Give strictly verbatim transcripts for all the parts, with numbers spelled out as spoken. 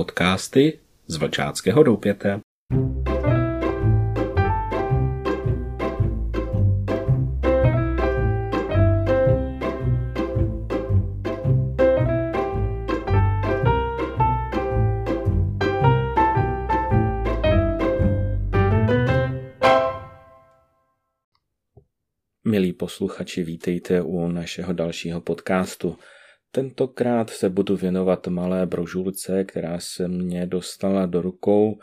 Podcasty z vlčáckého doupěte. Milí posluchači, vítejte u našeho dalšího podcastu. Tentokrát se budu věnovat malé brožurce, která se mě dostala do rukou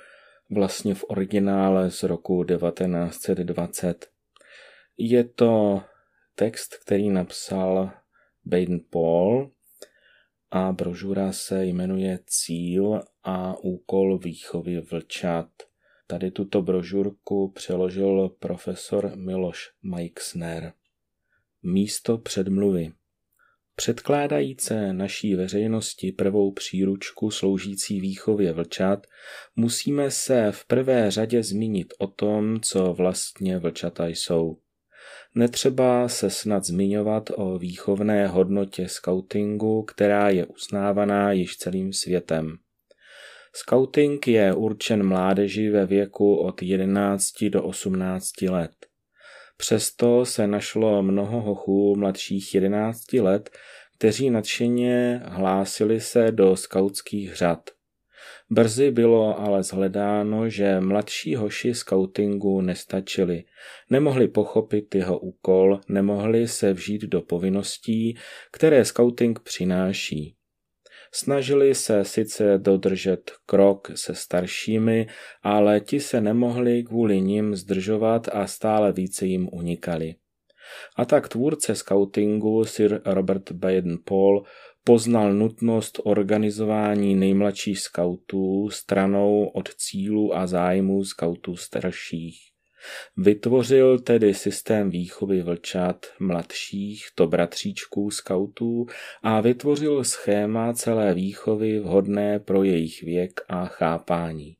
vlastně v originále z roku devatenáct set dvacet. Je to text, který napsal Baden-Powell a brožura se jmenuje Cíl a úkol výchovy vlčat. Tady tuto brožurku přeložil profesor Miloš Majksner. Místo předmluvy. Předkládajíce naší veřejnosti prvou příručku sloužící výchově vlčat, musíme se v prvé řadě zmínit o tom, co vlastně vlčata jsou. Netřeba se snad zmiňovat o výchovné hodnotě skautingu, která je uznávaná již celým světem. Skauting je určen mládeži ve věku od jedenácti do osmnácti let. Přesto se našlo mnoho hochů mladších jedenácti let, kteří nadšeně hlásili se do skautských řad. Brzy bylo ale shledáno, že mladší hoši skautingu nestačili, nemohli pochopit jeho úkol, nemohli se vžít do povinností, které skauting přináší. Snažili se sice dodržet krok se staršími, ale ti se nemohli kvůli nim zdržovat a stále více jim unikali. A tak tvůrce skautingu Sir Robert Baden-Powell poznal nutnost organizování nejmladších skautů stranou od cílů a zájmů skautů starších. Vytvořil tedy systém výchovy vlčat, mladších, to bratříčků skautů, a vytvořil schéma celé výchovy vhodné pro jejich věk a chápání.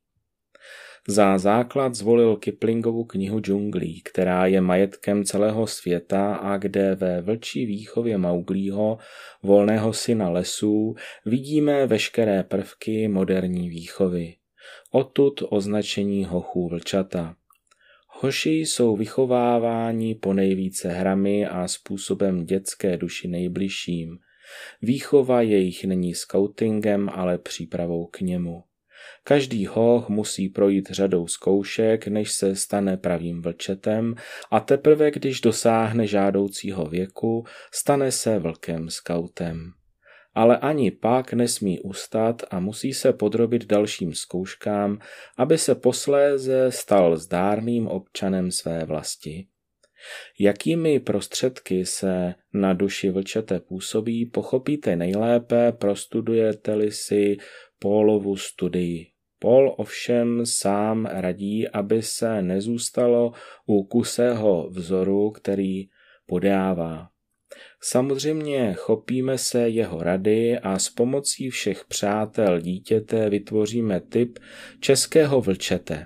Za základ zvolil Kiplingovu knihu Džunglí, která je majetkem celého světa a kde ve vlčí výchově Mauglího, volného syna lesů, vidíme veškeré prvky moderní výchovy. Odtud označení hochů vlčata. Hoši jsou vychováváni ponejvíce hrami a způsobem dětské duši nejbližším. Výchova jejich není skautingem, ale přípravou k němu. Každý hoch musí projít řadou zkoušek, než se stane pravým vlčetem, a teprve když dosáhne žádoucího věku, stane se vlkem skautem. Ale ani pak nesmí ustat a musí se podrobit dalším zkouškám, aby se posléze stal zdárným občanem své vlasti. Jakými prostředky se na duši vlčete působí, pochopíte nejlépe, prostudujete-li si Paulovu studii. Paul ovšem sám radí, aby se nezůstalo u kusého vzoru, který podává. Samozřejmě chopíme se jeho rady a s pomocí všech přátel dítěte vytvoříme typ českého vlčete.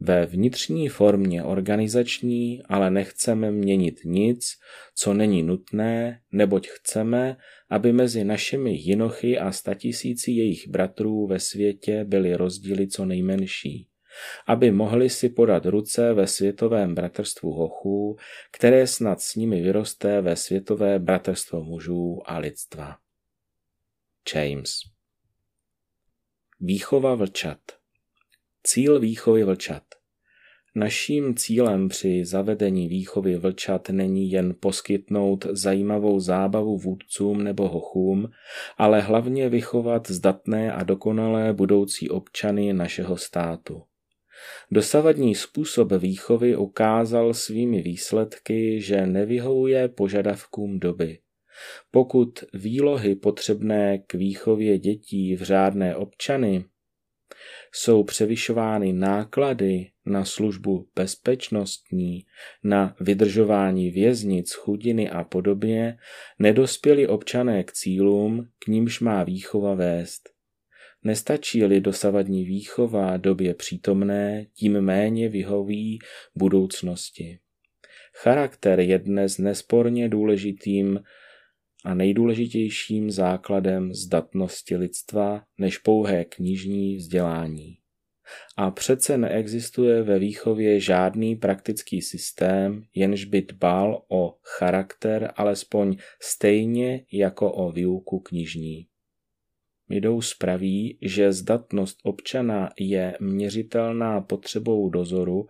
Ve vnitřní formě organizační ale nechceme měnit nic, co není nutné, neboť chceme, aby mezi našimi jinochy a statisíci jejich bratrů ve světě byly rozdíly co nejmenší, aby mohli si podat ruce ve světovém bratrstvu hochů, které snad s nimi vyroste ve světové bratrstvo mužů a lidstva. James. Výchova vlčat. Cíl výchovy vlčat. Naším cílem při zavedení výchovy vlčat není jen poskytnout zajímavou zábavu vůdcům nebo hochům, ale hlavně vychovat zdatné a dokonalé budoucí občany našeho státu. Dosavadní způsob výchovy ukázal svými výsledky, že nevyhovuje požadavkům doby. Pokud výlohy potřebné k výchově dětí v řádné občany jsou převyšovány náklady na službu bezpečnostní, na vydržování věznic, chudiny a podobně, nedospěli občané k cílům, k nímž má výchova vést. Nestačí-li dosavadní výchova době přítomné, tím méně vyhoví budoucnosti. Charakter je dnes nesporně důležitým a nejdůležitějším základem zdatnosti lidstva než pouhé knižní vzdělání. A přece neexistuje ve výchově žádný praktický systém, jenž by dbal o charakter alespoň stejně jako o výuku knižní. Midou spraví, že zdatnost občana je měřitelná potřebou dozoru,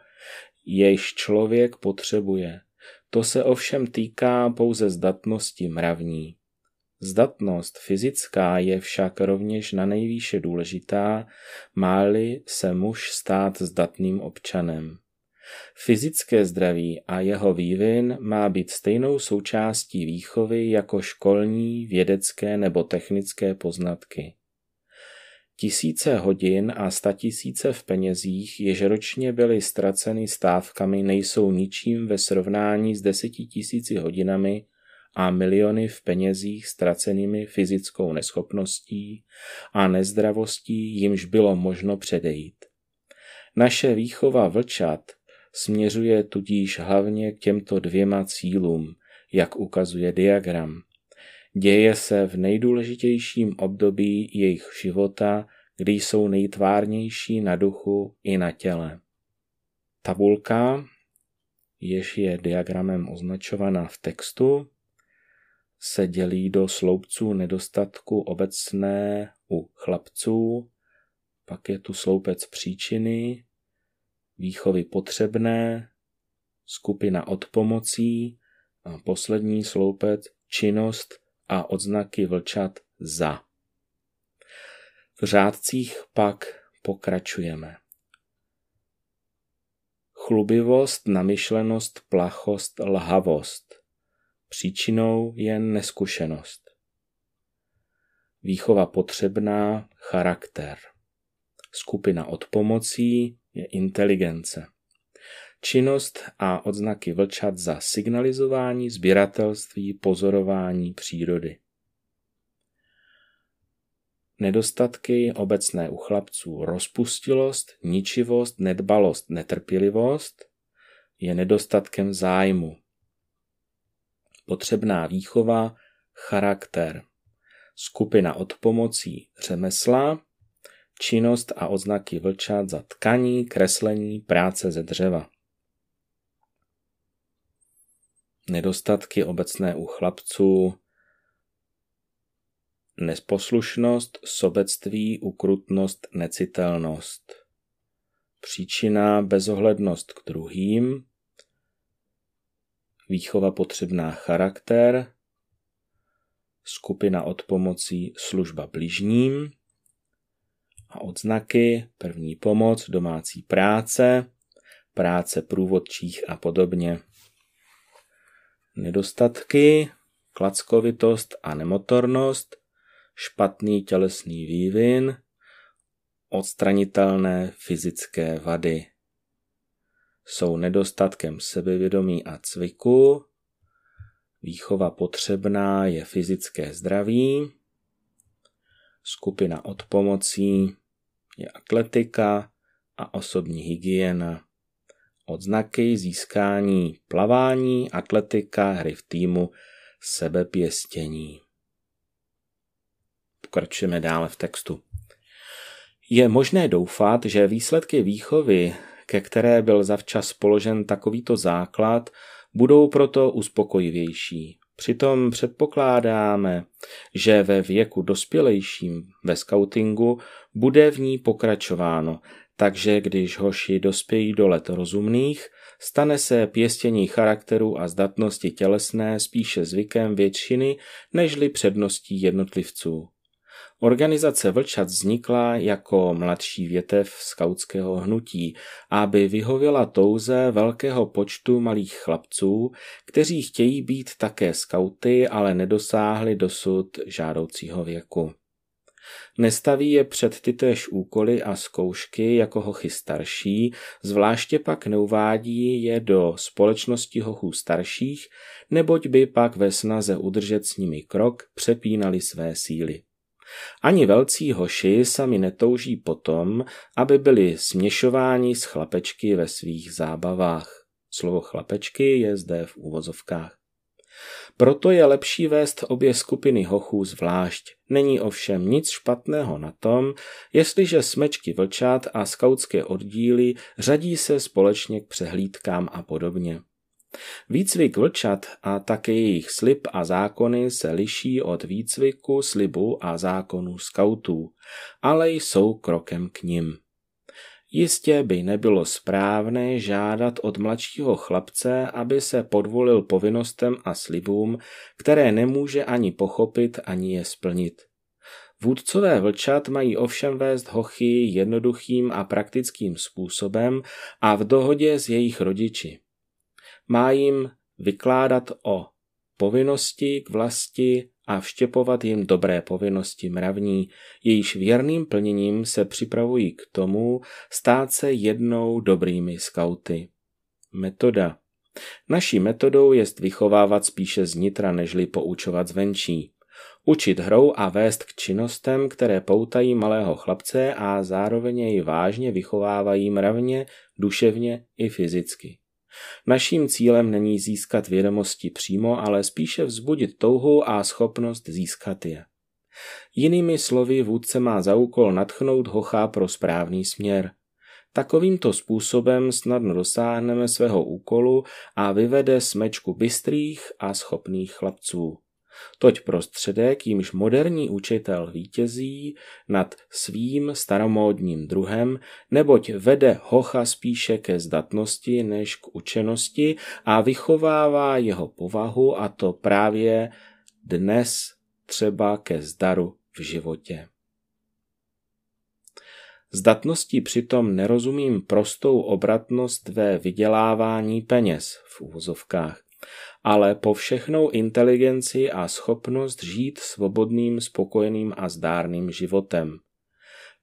jejž člověk potřebuje. To se ovšem týká pouze zdatnosti mravní. Zdatnost fyzická je však rovněž nanejvýše důležitá, má-li se muž stát zdatným občanem. Fyzické zdraví a jeho vývin má být stejnou součástí výchovy jako školní, vědecké nebo technické poznatky. Tisíce hodin a statisíce v penězích, jež ročně byly ztraceny stávkami, nejsou ničím ve srovnání s desetitisíci hodinami a miliony v penězích ztracenými fyzickou neschopností a nezdravostí, jimž bylo možno předejít. Naše výchova vlčat směřuje tudíž hlavně k těmto dvěma cílům, jak ukazuje diagram. Děje se v nejdůležitějším období jejich života, kdy jsou nejtvárnější na duchu i na těle. Tabulka, jež je diagramem označovaná v textu, se dělí do sloupců nedostatku obecné u chlapců, pak je tu sloupec příčiny, výchovy potřebné, skupina od pomocí a poslední sloupec činnost a odznaky vlčat za. V řádcích pak pokračujeme. Chlubivost, namyšlenost, plachost, lhavost. Příčinou je neskušenost. Výchova potřebná, charakter. Skupina od pomocí je inteligence. Činnost a odznaky vlčat za signalizování, sběratelství, pozorování přírody. Nedostatky obecné u chlapců: rozpustilost, ničivost, nedbalost, netrpělivost je nedostatkem zájmu. Potřebná výchova, charakter. Skupina od pomocí řemesla, činnost a odznaky vlčat za tkaní, kreslení, práce ze dřeva. Nedostatky obecné u chlapců: neposlušnost, sobectví, ukrutnost, necitelnost. Příčina bezohlednost k druhým. Výchova potřebná, charakter. Skupina od pomocí služba bližním. A odznaky první pomoc, domácí práce, práce průvodčích a podobně. Nedostatky: klackovitost a nemotornost, špatný tělesný vývin, odstranitelné fyzické vady. Jsou nedostatkem sebevědomí a cviku. Výchova potřebná je fyzické zdraví. Skupina od pomocí je atletika a osobní hygiena. Odznaky získání plavání, atletika, hry v týmu, sebepěstění. Pokračujeme dále v textu. Je možné doufat, že výsledky výchovy, ke které byl zavčas položen takovýto základ, budou proto uspokojivější. Přitom předpokládáme, že ve věku dospělejším ve skautingu bude v ní pokračováno, takže když hoši dospějí do let rozumných, stane se pěstění charakteru a zdatnosti tělesné spíše zvykem většiny nežli předností jednotlivců. Organizace vlčat vznikla jako mladší větev skautského hnutí, aby vyhověla touze velkého počtu malých chlapců, kteří chtějí být také skauty, ale nedosáhli dosud žádoucího věku. Nestaví je před tytéž úkoly a zkoušky jako hochy starší, zvláště pak neuvádí je do společnosti hochů starších, neboť by pak ve snaze udržet s nimi krok přepínali své síly. Ani velcí hoši sami netouží potom, aby byli směšováni s chlapečky ve svých zábavách. Slovo chlapečky je zde v úvozovkách. Proto je lepší vést obě skupiny hochů zvlášť. Není ovšem nic špatného na tom, jestliže smečky vlčat a skautské oddíly řadí se společně k přehlídkám a podobně. Výcvik vlčat a také jejich slib a zákony se liší od výcviku, slibu a zákonů skautů, ale jsou krokem k nim. Jistě by nebylo správné žádat od mladšího chlapce, aby se podvolil povinnostem a slibům, které nemůže ani pochopit, ani je splnit. Vůdcové vlčat mají ovšem vést hochy jednoduchým a praktickým způsobem a v dohodě s jejich rodiči. Má jim vykládat o povinnosti k vlasti a vštěpovat jim dobré povinnosti mravní, jejíž věrným plněním se připravují k tomu stát se jednou dobrými skauty. Metoda. Naší metodou jest vychovávat spíše znitra, nežli poučovat zvenčí. Učit hrou a vést k činnostem, které poutají malého chlapce a zároveň jej vážně vychovávají mravně, duševně i fyzicky. Naším cílem není získat vědomosti přímo, ale spíše vzbudit touhu a schopnost získat je. Jinými slovy, vůdce má za úkol nadchnout hocha pro správný směr. Takovýmto způsobem snadno dosáhneme svého úkolu a vyvede smečku bystrých a schopných chlapců. Toť prostředek, jímž moderní učitel vítězí nad svým staromódním druhem, neboť vede hocha spíše ke zdatnosti než k učenosti a vychovává jeho povahu, a to právě dnes třeba ke zdaru v životě. Zdatností přitom nerozumím prostou obratnost ve vydělávání peněz v uvozovkách, ale povšechnou inteligenci a schopnost žít svobodným, spokojeným a zdárným životem.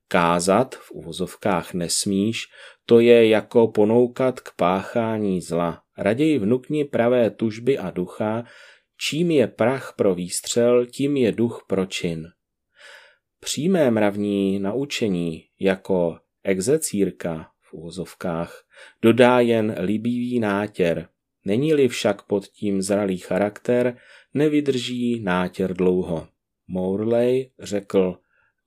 Kázat v uvozovkách nesmíš, to je jako ponoukat k páchání zla. Raději vnukni pravé tužby a ducha, čím je prach pro výstřel, tím je duch pro čin. Přímé mravní naučení jako execírka v uvozovkách dodá jen libivý nátěr. Není-li však pod tím zralý charakter, nevydrží nátěr dlouho. Morley řekl,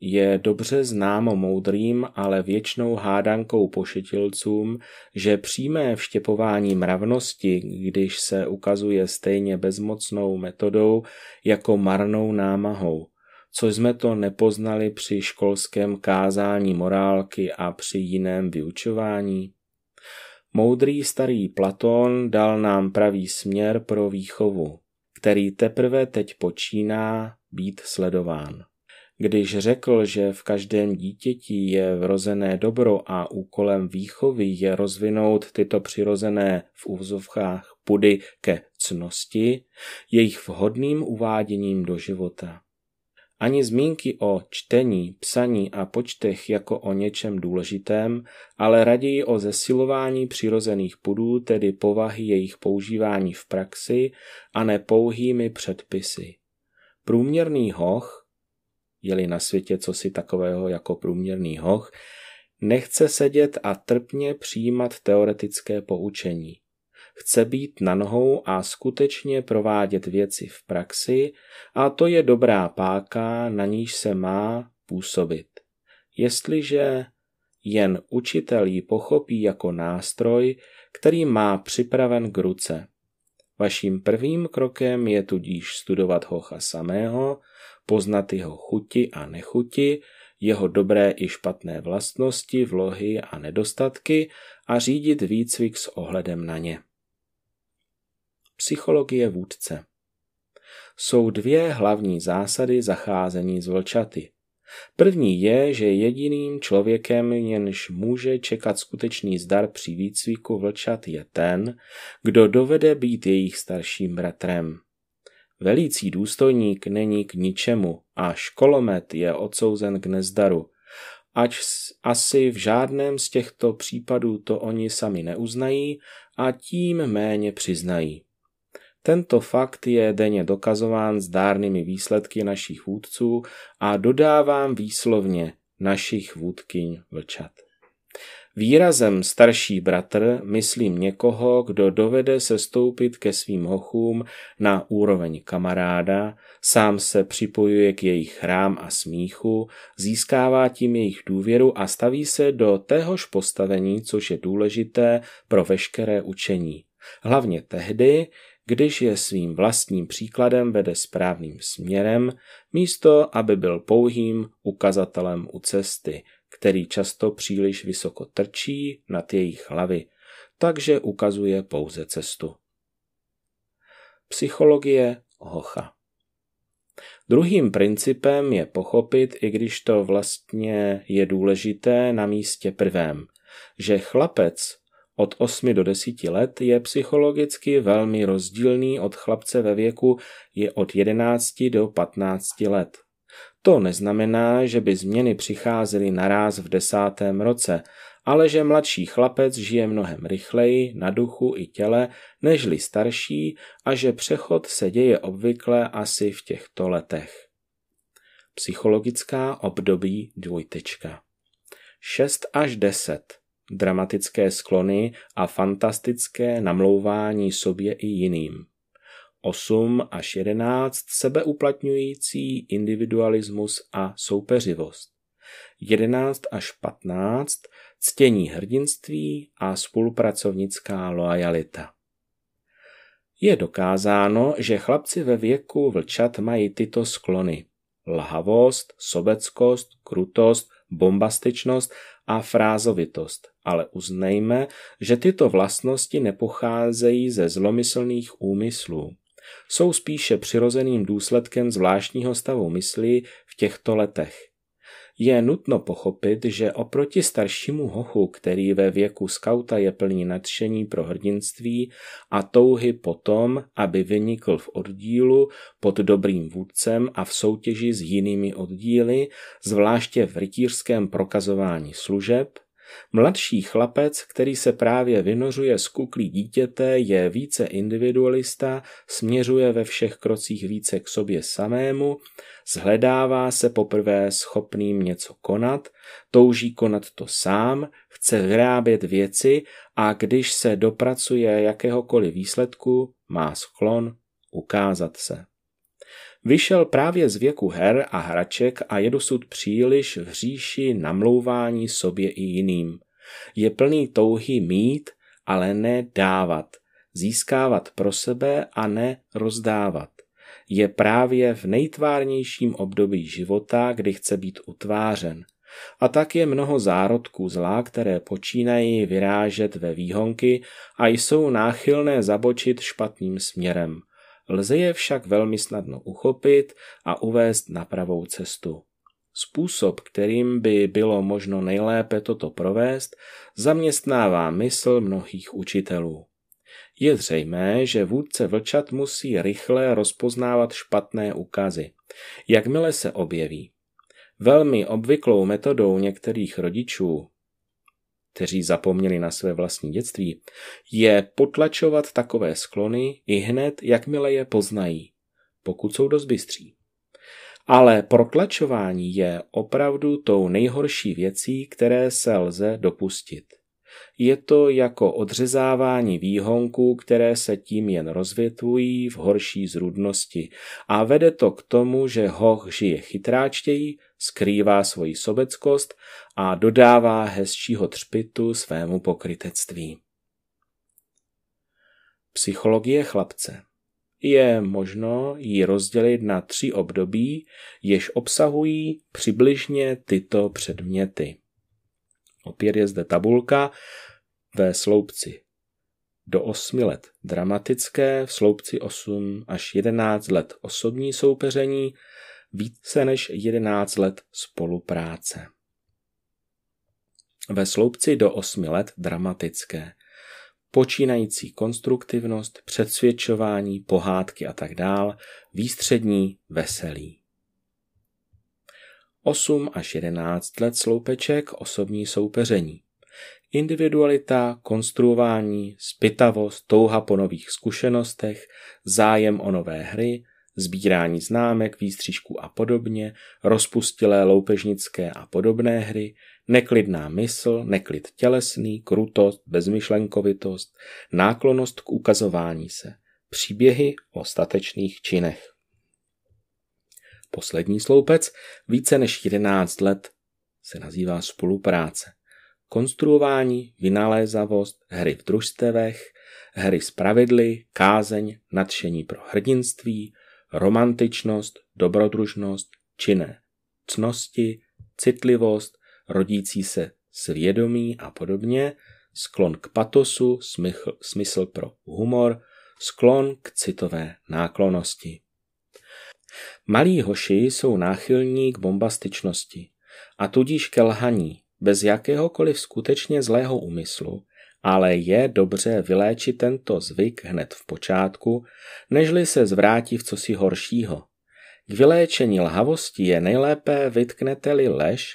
je dobře známo moudrým, ale věčnou hádankou pošetilcům, že přímé vštěpování mravnosti, když se ukazuje stejně bezmocnou metodou jako marnou námahou, což jsme to nepoznali při školském kázání morálky a při jiném vyučování. Moudrý starý Platón dal nám pravý směr pro výchovu, který teprve teď počíná být sledován. Když řekl, že v každém dítěti je vrozené dobro a úkolem výchovy je rozvinout tyto přirozené v uvozovkách pudy ke ctnosti, jejich vhodným uváděním do života. Ani zmínky o čtení, psaní a počtech jako o něčem důležitém, ale raději o zesilování přirozených pudů, tedy povahy jejich používání v praxi a ne pouhými předpisy. Průměrný hoch, je-li na světě cosi takového jako průměrný hoch, nechce sedět a trpně přijímat teoretické poučení. Chce být na nohou a skutečně provádět věci v praxi, a to je dobrá páka, na níž se má působit. Jestliže jen učitel ji pochopí jako nástroj, který má připraven k ruce. Vaším prvním krokem je tudíž studovat hocha samého, poznat jeho chuti a nechuti, jeho dobré i špatné vlastnosti, vlohy a nedostatky a řídit výcvik s ohledem na ně. Psychologie vůdce. Jsou dvě hlavní zásady zacházení s vlčaty. První je, že jediným člověkem, jenž může čekat skutečný zdar při výcviku vlčat, je ten, kdo dovede být jejich starším bratrem. Velící důstojník není k ničemu a školomet je odsouzen k nezdaru. Ač asi v žádném z těchto případů to oni sami neuznají a tím méně přiznají. Tento fakt je denně dokazován zdárnými výsledky našich vůdců a dodávám výslovně našich vůdkyň vlčat. Výrazem starší bratr myslím někoho, kdo dovede sestoupit ke svým hochům na úroveň kamaráda, sám se připojuje k jejich hrám a smíchu, získává tím jejich důvěru a staví se do téhož postavení, což je důležité pro veškeré učení. Hlavně tehdy, když je svým vlastním příkladem vede správným směrem, místo aby byl pouhým ukazatelem u cesty, který často příliš vysoko trčí nad jejich hlavy, takže ukazuje pouze cestu. Psychologie hocha. Druhým principem je pochopit, i když to vlastně je důležité na místě prvém, že chlapec od osmi do deseti let je psychologicky velmi rozdílný od chlapce ve věku je od jedenácti do patnácti let. To neznamená, že by změny přicházely naráz v desátém roce, ale že mladší chlapec žije mnohem rychleji na duchu i těle nežli starší a že přechod se děje obvykle asi v těchto letech. Psychologická období dvojtečka. šest až deset. Dramatické sklony a fantastické namlouvání sobě i jiným. osm až jedenáct sebeuplatňující individualismus a soupeřivost. jedenáct až patnáct ctění hrdinství a spolupracovnická loajalita. Je dokázáno, že chlapci ve věku vlčat mají tyto sklony: lhavost, sobeckost, krutost, bombastičnost a frázovitost, ale uznejme, že tyto vlastnosti nepocházejí ze zlomyslných úmyslů. Jsou spíše přirozeným důsledkem zvláštního stavu mysli v těchto letech. Je nutno pochopit, že oproti staršímu hochu, který ve věku skauta je plný nadšení pro hrdinství a touhy potom, aby vynikl v oddílu pod dobrým vůdcem a v soutěži s jinými oddíly, zvláště v rytířském prokazování služeb, mladší chlapec, který se právě vynořuje z kuklí dítěte, je více individualista, směřuje ve všech krocích více k sobě samému, zhledává se poprvé schopným něco konat, touží konat to sám, chce vyrábět věci a když se dopracuje jakéhokoliv výsledku, má sklon ukázat se. Vyšel právě z věku her a hraček a je dosud příliš v říši namlouvání sobě i jiným. Je plný touhy mít, ale ne dávat, získávat pro sebe a ne rozdávat. Je právě v nejtvárnějším období života, kdy chce být utvářen. A tak je mnoho zárodků zla, které počínají vyrážet ve výhonky a jsou náchylné zabočit špatným směrem. Lze je však velmi snadno uchopit a uvést na pravou cestu. Způsob, kterým by bylo možno nejlépe toto provést, zaměstnává mysl mnohých učitelů. Je zřejmé, že vůdce vlčat musí rychle rozpoznávat špatné ukazy, jakmile se objeví. Velmi obvyklou metodou některých rodičů, kteří zapomněli na své vlastní dětství, je potlačovat takové sklony i hned, jakmile je poznají, pokud jsou dost bystří. Ale protlačování je opravdu tou nejhorší věcí, které se lze dopustit. Je to jako odřezávání výhonků, které se tím jen rozvětvují v horší zrůdnosti a vede to k tomu, že hoch žije chytráčtěji, skrývá svoji sobeckost a dodává hezčího třpitu svému pokrytectví. Psychologie chlapce. Je možno ji rozdělit na tři období, jež obsahují přibližně tyto předměty. Opět je zde tabulka ve sloupci do osmi let dramatické, v sloupci osm až jedenáct let osobní soupeření, více než jedenáct let spolupráce. Ve sloupci do osmi let dramatické, počínající konstruktivnost, přesvědčování, pohádky a tak dál, výstřední, veselí. osm až jedenáct let sloupeček, osobní soupeření. Individualita, konstruování, zpytavost, touha po nových zkušenostech, zájem o nové hry, sbírání známek, výstřižků a podobně, rozpustilé loupežnické a podobné hry, Neklidná mysl, neklid tělesný, krutost, bezmyšlenkovitost, náklonnost k ukazování se. Příběhy o statečných činech. Poslední sloupec, více než jedenáct let, se nazývá spolupráce. Konstruování, vynalézavost, hry v družstevech, hry s pravidly, kázeň, nadšení pro hrdinství, romantičnost, dobrodružnost, činné ctnosti, citlivost, rodící se svědomí a podobně, sklon k patosu, smysl, smysl pro humor, sklon k citové náklonnosti. Malí hoši jsou náchylní k bombastičnosti a tudíž ke lhaní, bez jakéhokoliv skutečně zlého úmyslu, ale je dobře vyléčit tento zvyk hned v počátku, nežli se zvrátí v cosi horšího. K vyléčení lhavosti je nejlépe vytknete-li lež,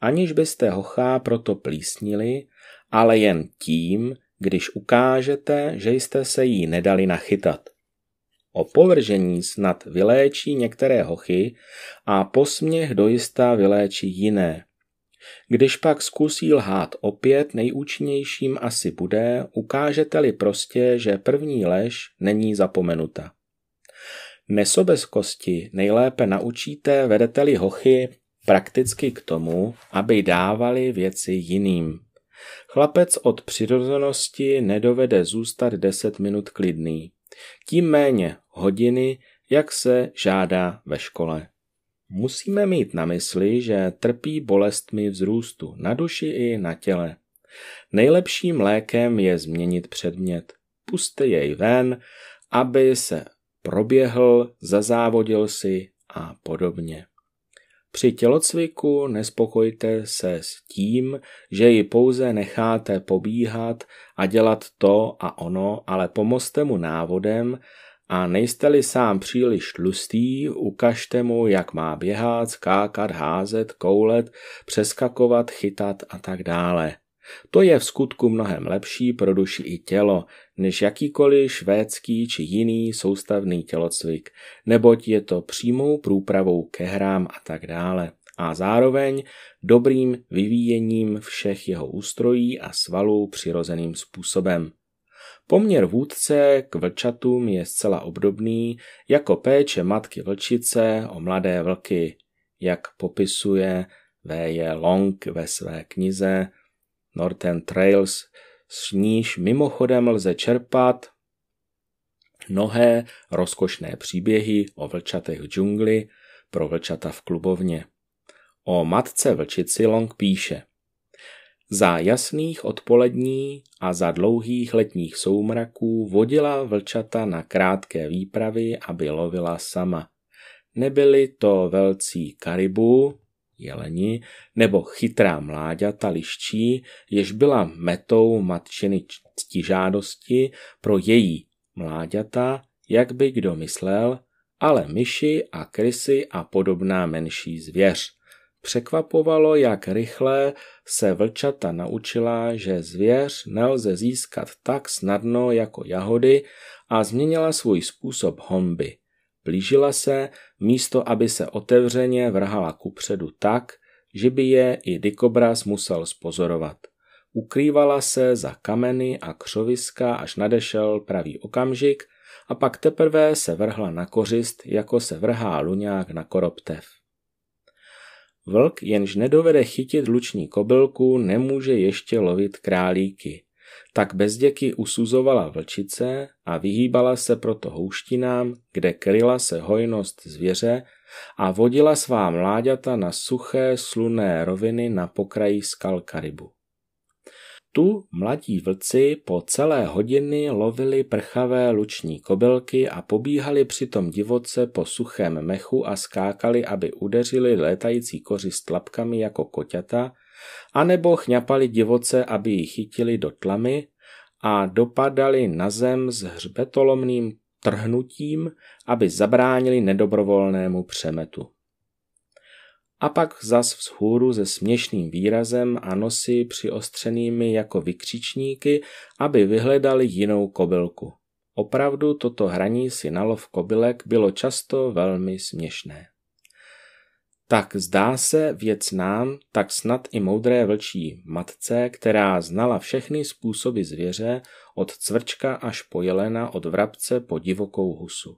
aniž byste hochá proto plísnili, ale jen tím, když ukážete, že jste se jí nedali nachytat. Opovržení snad vyléčí některé hochy a posměch dojista vyléčí jiné. Když pak zkusí lhát opět, nejúčinnějším asi bude, ukážete-li prostě, že první lež není zapomenuta. Nesobeckosti nejlépe naučíte, vedete-li hochy prakticky k tomu, aby dávali věci jiným. Chlapec od přirozenosti nedovede zůstat deset minut klidný, tím méně hodiny, jak se žádá ve škole. Musíme mít na mysli, že trpí bolestmi vzrůstu na duši i na těle. Nejlepším lékem je změnit předmět. Pusťte jej ven, aby se proběhl, zazávodil si a podobně. Při tělocviku nespokojte se s tím, že ji pouze necháte pobíhat a dělat to a ono, ale pomozte mu návodem, a nejste-li sám příliš tlustý, ukažte mu, jak má běhat, skákat, házet, koulet, přeskakovat, chytat a tak dále. To je v skutku mnohem lepší pro duši i tělo, než jakýkoliv švédský či jiný soustavný tělocvik, neboť je to přímou průpravou ke hrám a tak dále a zároveň dobrým vyvíjením všech jeho ústrojí a svalů přirozeným způsobem. Poměr vůdce k vlčatům je zcela obdobný jako péče matky vlčice o mladé vlky, jak popisuje V J Long ve své knize Northern Trails, s níž mimochodem lze čerpat mnohé rozkošné příběhy o vlčatech v džungli pro vlčata v klubovně. O matce vlčici Long píše: za jasných odpolední a za dlouhých letních soumraků vodila vlčata na krátké výpravy, aby lovila sama. Nebyli to velcí karibu, jeleni, nebo chytrá mláďata liščí, jež byla metou matčiny ctižádosti pro její mláďata, jak by kdo myslel, ale myši a krysy a podobná menší zvěř. Překvapovalo, jak rychle se vlčata naučila, že zvěř nelze získat tak snadno jako jahody, a změnila svůj způsob honby. Blížila se, místo aby se otevřeně vrhala kupředu tak, že by je i dikobraz musel spozorovat. Ukrývala se za kameny a křoviska, až nadešel pravý okamžik, a pak teprve se vrhla na kořist, jako se vrhá luňák na koroptev. Vlk, jenž nedovede chytit luční kobylku, nemůže ještě lovit králíky. Tak bezděky usuzovala vlčice a vyhýbala se proto houštinám, kde kryla se hojnost zvěře, a vodila svá mláďata na suché, slunné roviny na pokraji skal Karibu. Tu mladí vlci po celé hodiny lovili prchavé luční kobylky a pobíhali přitom divoce po suchém mechu a skákali, aby udeřili létající kořist tlapkami jako koťata, anebo chňapali divoce, aby ji chytili do tlamy, a dopadali na zem s hřbetolomným trhnutím, aby zabránili nedobrovolnému přemetu. A pak zas vzhůru se směšným výrazem a nosy přiostřenými jako vykřičníky, aby vyhledali jinou kobylku. Opravdu toto hraní si na lov kobylek bylo často velmi směšné. Tak zdá se věc nám, tak snad i moudré vlčí matce, která znala všechny způsoby zvěře, od cvrčka až po jelena, od vrabce po divokou husu.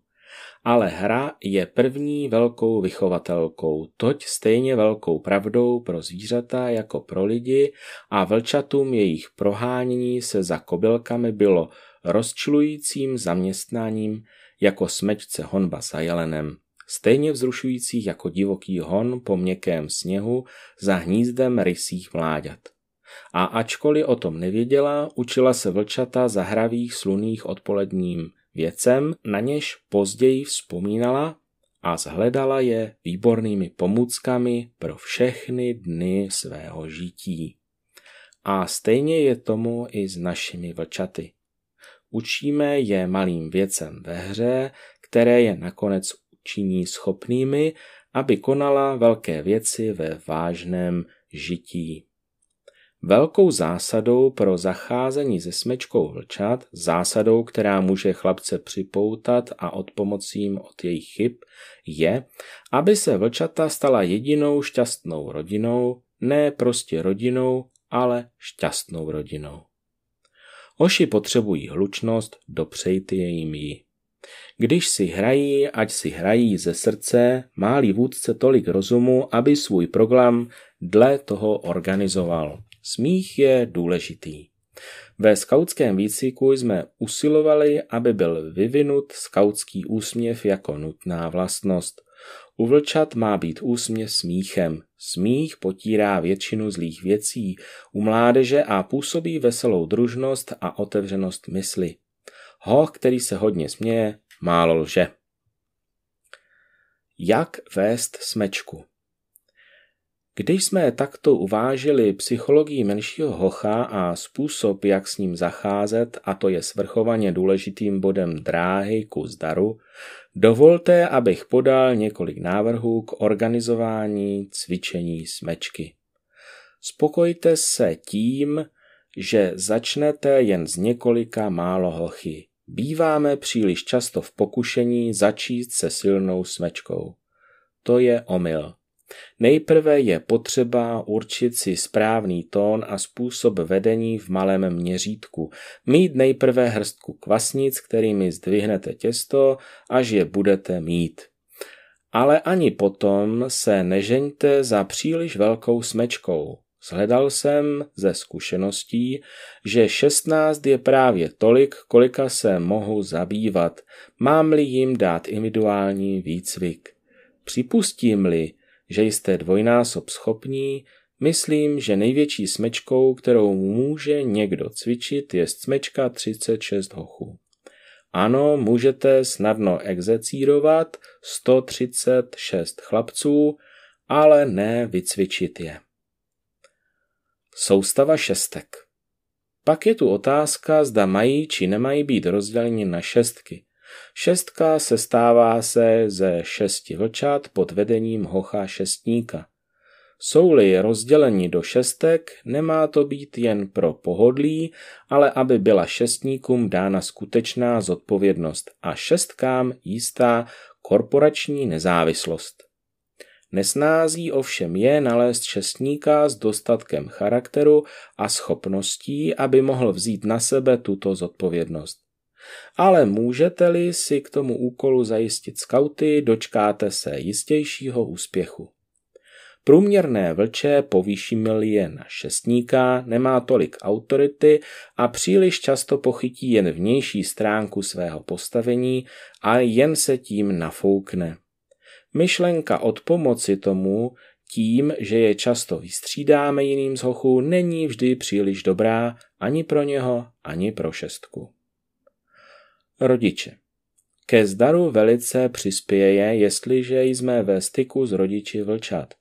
Ale hra je první velkou vychovatelkou, toť stejně velkou pravdou pro zvířata jako pro lidi, a vlčatům jejich prohánění se za kobylkami bylo rozčilujícím zaměstnáním jako smečce honba za jelenem, stejně vzrušující jako divoký hon po měkkém sněhu za hnízdem rysích mláďat. A ačkoliv o tom nevěděla, učila se vlčata za hravých slunných odpoledním věcem, na něž později vzpomínala a zhledala je výbornými pomůckami pro všechny dny svého žití. A stejně je tomu i s našimi vlčaty. Učíme je malým věcem ve hře, které je nakonec činí schopnými, aby konala velké věci ve vážném žití. Velkou zásadou pro zacházení se smečkou vlčat, zásadou, která může chlapce připoutat a odpomocím od jejich chyb, je, aby se vlčata stala jedinou šťastnou rodinou, ne prostě rodinou, ale šťastnou rodinou. Oši potřebují hlučnost, dopřejte jim ji. Když si hrají, ať si hrají ze srdce, má-li vůdce tolik rozumu, aby svůj program dle toho organizoval. Smích je důležitý. Ve skautském výcviku jsme usilovali, aby byl vyvinut skautský úsměv jako nutná vlastnost. U vlčat má být úsměv smíchem. Smích potírá většinu zlých věcí u mládeže a působí veselou družnost a otevřenost mysli. Hoch, který se hodně směje, málo lže. Jak vést smečku? Když jsme takto uvážili psychologii menšího hocha a způsob, jak s ním zacházet, a to je svrchovaně důležitým bodem dráhy ku zdaru, dovolte, abych podal několik návrhů k organizování cvičení smečky. Spokojte se tím, že začnete jen z několika málo hochy. Býváme příliš často v pokušení začít se silnou smečkou. To je omyl. Nejprve je potřeba určit si správný tón a způsob vedení v malém měřítku. Mít nejprve hrstku kvasnic, kterými zdvihnete těsto, až je budete mít. Ale ani potom se nežeňte za příliš velkou smečkou. Shledal jsem ze zkušeností, že šestnáct je právě tolik, kolika se mohu zabývat, mám-li jim dát individuální výcvik. Připustím-li, že jste dvojnásob schopní, myslím, že největší smečkou, kterou může někdo cvičit, je smečka třicet šest hochů. Ano, můžete snadno execírovat sto třicet šest chlapců, ale ne vycvičit je. Soustava šestek. Pak je tu otázka, zda mají či nemají být rozděleni na šestky. Šestka sestává se ze šesti vlčat pod vedením hocha šestníka. Jsou-li rozděleni do šestek, nemá to být jen pro pohodlí, ale aby byla šestníkům dána skutečná zodpovědnost a šestkám jistá korporační nezávislost. Nesnází ovšem je nalézt šestníka s dostatkem charakteru a schopností, aby mohl vzít na sebe tuto zodpovědnost. Ale můžete-li si k tomu úkolu zajistit skauty, dočkáte se jistějšího úspěchu. Průměrné vlče, povýšíme-li je na šestníka, nemá tolik autority a příliš často pochytí jen vnější stránku svého postavení a jen se tím nafoukne. Myšlenka od pomoci tomu tím, že je často vystřídáme jiným z hochů, není vždy příliš dobrá ani pro něho, ani pro šestku. Rodiče. Ke zdaru velice přispěje, jestliže jsme ve styku s rodiči vlčat.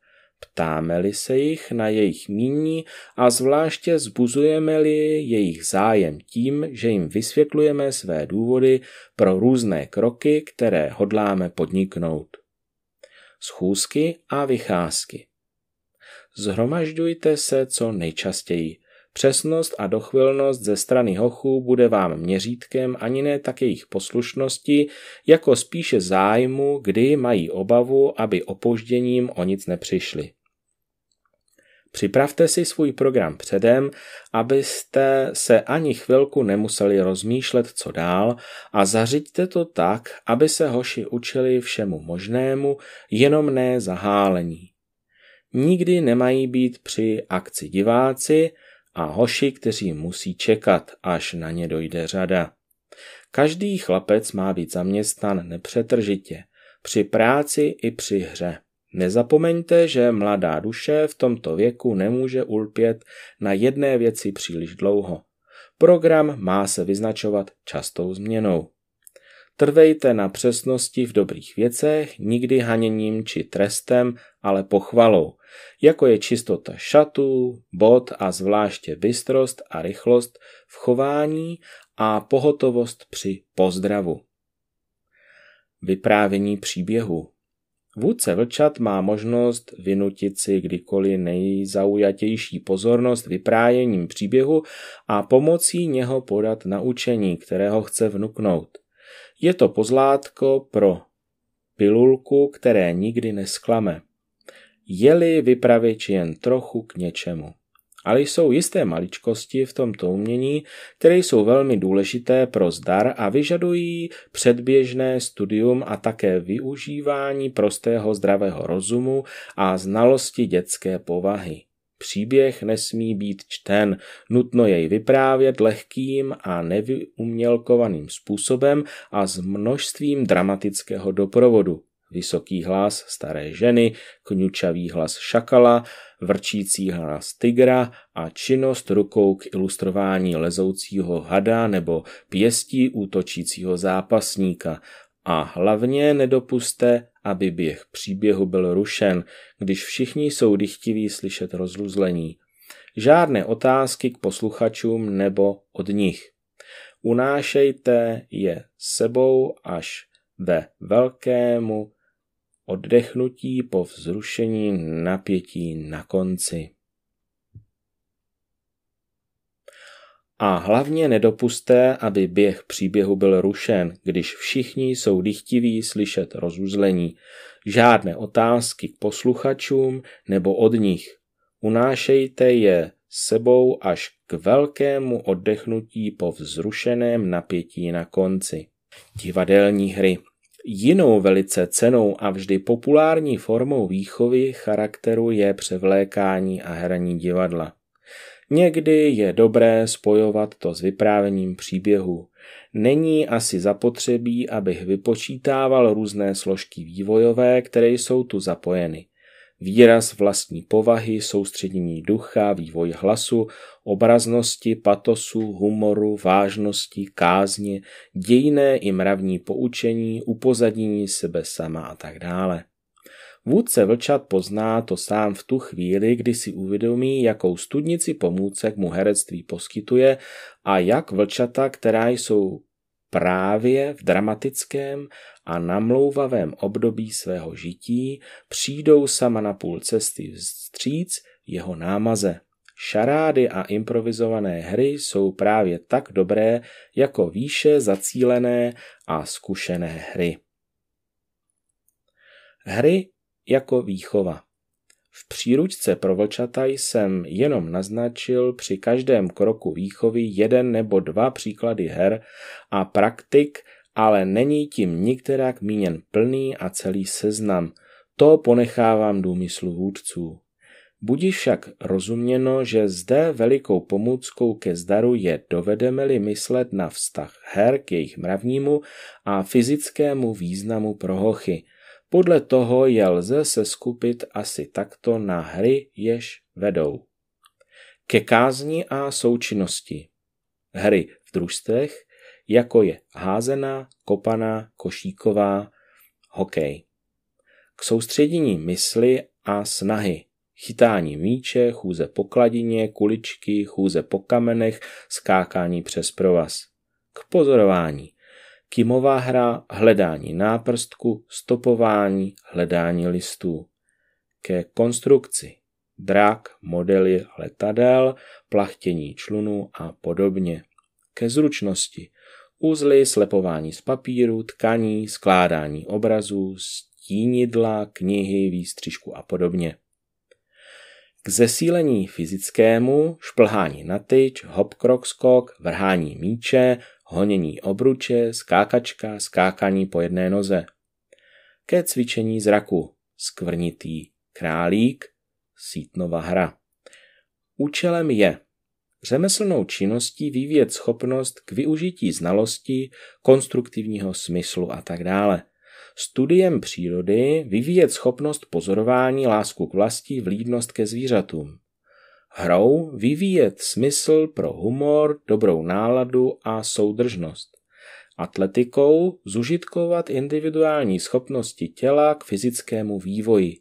Ptáme-li se jich na jejich mínění a zvláště zbuzujeme-li jejich zájem tím, že jim vysvětlujeme své důvody pro různé kroky, které hodláme podniknout. Schůzky a vycházky. Zhromažďujte se co nejčastěji. Přesnost a dochvilnost ze strany hochů bude vám měřítkem ani ne tak jejich poslušnosti, jako spíše zájmu, kdy mají obavu, aby opožděním o nic nepřišli. Připravte si svůj program předem, abyste se ani chvilku nemuseli rozmýšlet, co dál, a zařiďte to tak, aby se hoši učili všemu možnému, jenom ne zahálení. Nikdy nemají být při akci diváci a hoši, kteří musí čekat, až na ně dojde řada. Každý chlapec má být zaměstnan nepřetržitě, při práci i při hře. Nezapomeňte, že mladá duše v tomto věku nemůže ulpět na jedné věci příliš dlouho. Program má se vyznačovat častou změnou. Trvejte na přesnosti v dobrých věcech, nikdy haněním či trestem, ale pochvalou, jako je čistota šatů, bod a zvláště bystrost a rychlost v chování a pohotovost při pozdravu. Vyprávění příběhu. Vůdce vlčat má možnost vynutit si kdykoliv nejzaujatější pozornost vyprávěním příběhu a pomocí něho podat naučení, kterého chce vnuknout. Je to pozlátko pro pilulku, které nikdy nesklame. Je-li vypravěč jen trochu k něčemu. Ale jsou jisté maličkosti v tomto umění, které jsou velmi důležité pro zdar a vyžadují předběžné studium a také využívání prostého zdravého rozumu a znalosti dětské povahy. Příběh nesmí být čten, nutno jej vyprávět lehkým a nevyumělkovaným způsobem a s množstvím dramatického doprovodu. Vysoký hlas staré ženy, kňučavý hlas šakala, vrčící hlas tygra a činnost rukou k ilustrování lezoucího hada nebo pěstí útočícího zápasníka. A hlavně nedopuste, aby běh příběhu byl rušen, když všichni jsou dychtiví slyšet rozluzlení. Žádné otázky k posluchačům nebo od nich. Unášejte je sebou až ve velkému oddechnutí po vzrušení napětí na konci. A hlavně nedopusťte, aby běh příběhu byl rušen, když všichni jsou dychtiví slyšet rozuzlení. Žádné otázky k posluchačům nebo od nich. Unášejte je sebou až k velkému oddechnutí po vzrušeném napětí na konci. Divadelní hry. Jinou velice cennou a vždy populární formou výchovy charakteru je převlékání a hraní divadla. Někdy je dobré spojovat to s vyprávěním příběhu. Není asi zapotřebí, abych vypočítával různé složky vývojové, které jsou tu zapojeny. Výraz vlastní povahy, soustředění ducha, vývoj hlasu, obraznosti, patosu, humoru, vážnosti, kázně, dějné i mravní poučení, upozadění sebe sama a tak dále. Vůdce vlčat pozná to sám v tu chvíli, kdy si uvědomí, jakou studnici pomůcek mu herectví poskytuje a jak vlčata, která jsou právě v dramatickém a namlouvavém období svého žití, přijdou sama na půl cesty vstříc jeho námaze. Šarády a improvizované hry jsou právě tak dobré jako výše zacílené a zkušené hry. Hry jako výchova. V příručce pro vlčata jsem jenom naznačil při každém kroku výchovy jeden nebo dva příklady her a praktik, ale není tím nikterak míněn plný a celý seznam. To ponechávám důmyslu vůdců. Buď však rozuměno, že zde velikou pomůckou ke zdaru je dovedeme-li myslet na vztah her k jejich mravnímu a fyzickému významu pro hochy. Podle toho je lze seskupit asi takto na hry, jež vedou ke kázni a součinnosti. Hry v družstvech, jako je házená, kopaná, košíková, hokej. K soustředění mysli a snahy. Chytání míče, chůze po kladině, kuličky, chůze po kamenech, skákání přes provaz. K pozorování. Kimová hra, hledání náprstku, stopování, hledání listů. Ke konstrukci. drak, modely letadel, plachtění člunů a podobně. Ke zručnosti. Uzly, slepování z papíru, tkaní, skládání obrazů, stínidla, knihy, výstřižku a podobně. K zesílení fyzickému, šplhání na tyč, hop, krok, skok, vrhání míče, honění obruče, skákačka, skákání po jedné noze. Ke cvičení zraku, skvrnitý králík, sítnova hra. Účelem je řemeslnou činností vyvíjet schopnost k využití znalostí, konstruktivního smyslu a tak dále. Studiem přírody vyvíjet schopnost pozorování, lásku k vlasti, vlídnost ke zvířatům. Hrou vyvíjet smysl pro humor, dobrou náladu a soudržnost. Atletikou zužitkovat individuální schopnosti těla k fyzickému vývoji.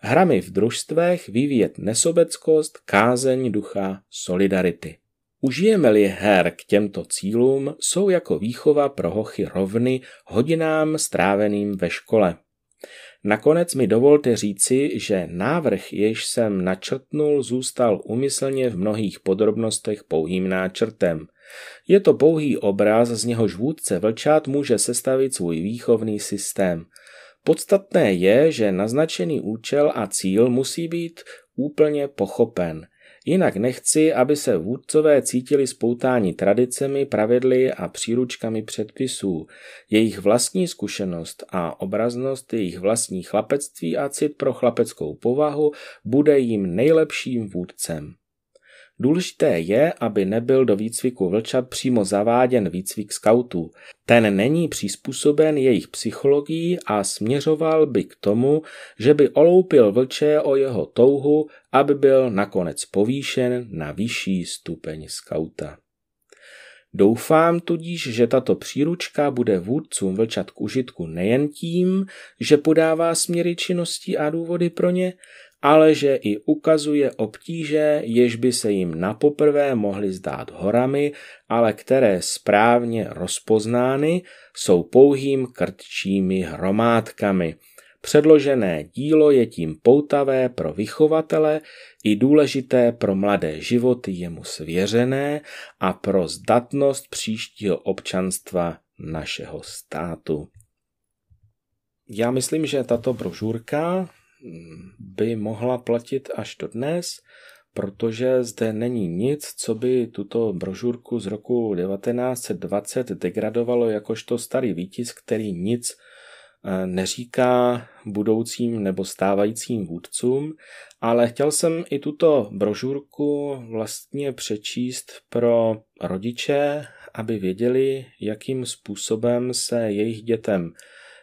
Hrami v družstvech vyvíjet nesobeckost, kázeň ducha, solidarity. Užijeme-li her k těmto cílům, jsou jako výchova pro hochy rovny hodinám stráveným ve škole. Nakonec mi dovolte říci, že návrh, jež jsem načrtnul, zůstal úmyslně v mnohých podrobnostech pouhým náčrtem. Je to pouhý obraz, z něhož vůdce vlčat může sestavit svůj výchovný systém. Podstatné je, že naznačený účel a cíl musí být úplně pochopen. Jinak nechci, aby se vůdcové cítili spoutáni tradicemi, pravidly a příručkami předpisů. Jejich vlastní zkušenost a obraznost, jejich vlastní chlapectví a cit pro chlapeckou povahu bude jim nejlepším vůdcem. Důležité je, aby nebyl do výcviku vlčat přímo zaváděn výcvik skautů. Ten není přizpůsoben jejich psychologií a směřoval by k tomu, že by oloupil vlče o jeho touhu, aby byl nakonec povýšen na vyšší stupeň skauta. Doufám tudíž, že tato příručka bude vůdcům vlčat k užitku nejen tím, že podává směry činností a důvody pro ně, ale že i ukazuje obtíže, jež by se jim napoprvé mohly zdát horami, ale které správně rozpoznány jsou pouhým krtčími hromádkami. Předložené dílo je tím poutavé pro vychovatele i důležité pro mladé životy jemu svěřené a pro zdatnost příštího občanstva našeho státu. Já myslím, že tato brožurka by mohla platit až do dnes, protože zde není nic, co by tuto brožurku z roku devatenáct set dvacet degradovalo jakožto starý výtisk, který nic neříká budoucím nebo stávajícím vůdcům, ale chtěl jsem i tuto brožurku vlastně přečíst pro rodiče, aby věděli, jakým způsobem se jejich dětem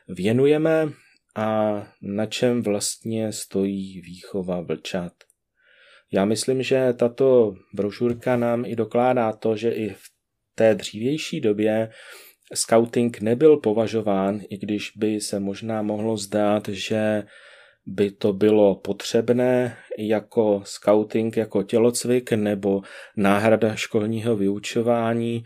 věnujeme a na čem vlastně stojí výchova vlčat. Já myslím, že tato brožurka nám i dokládá to, že i v té dřívější době skauting nebyl považován, i když by se možná mohlo zdát, že by to bylo potřebné jako skauting, jako tělocvik nebo náhrada školního vyučování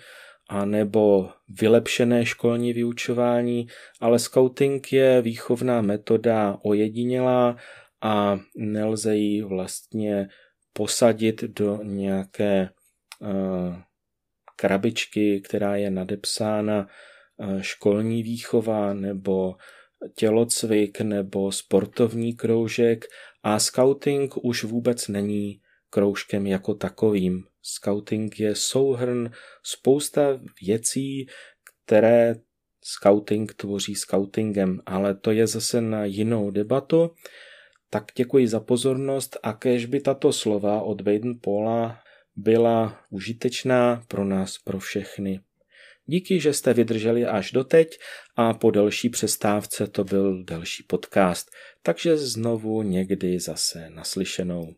a nebo vylepšené školní vyučování, ale skauting je výchovná metoda ojedinělá a nelze ji vlastně posadit do nějaké uh, krabičky, která je nadepsána školní výchova nebo tělocvik nebo sportovní kroužek a skauting už vůbec není kroužkem jako takovým. Skauting je souhrn spousta věcí, které skauting tvoří skautingem, ale to je zase na jinou debatu. Tak děkuji za pozornost a kéž by tato slova od Baden-Powella byla užitečná pro nás, pro všechny. Díky, že jste vydrželi až doteď a po delší přestávce to byl další podcast, takže znovu někdy zase naslyšenou.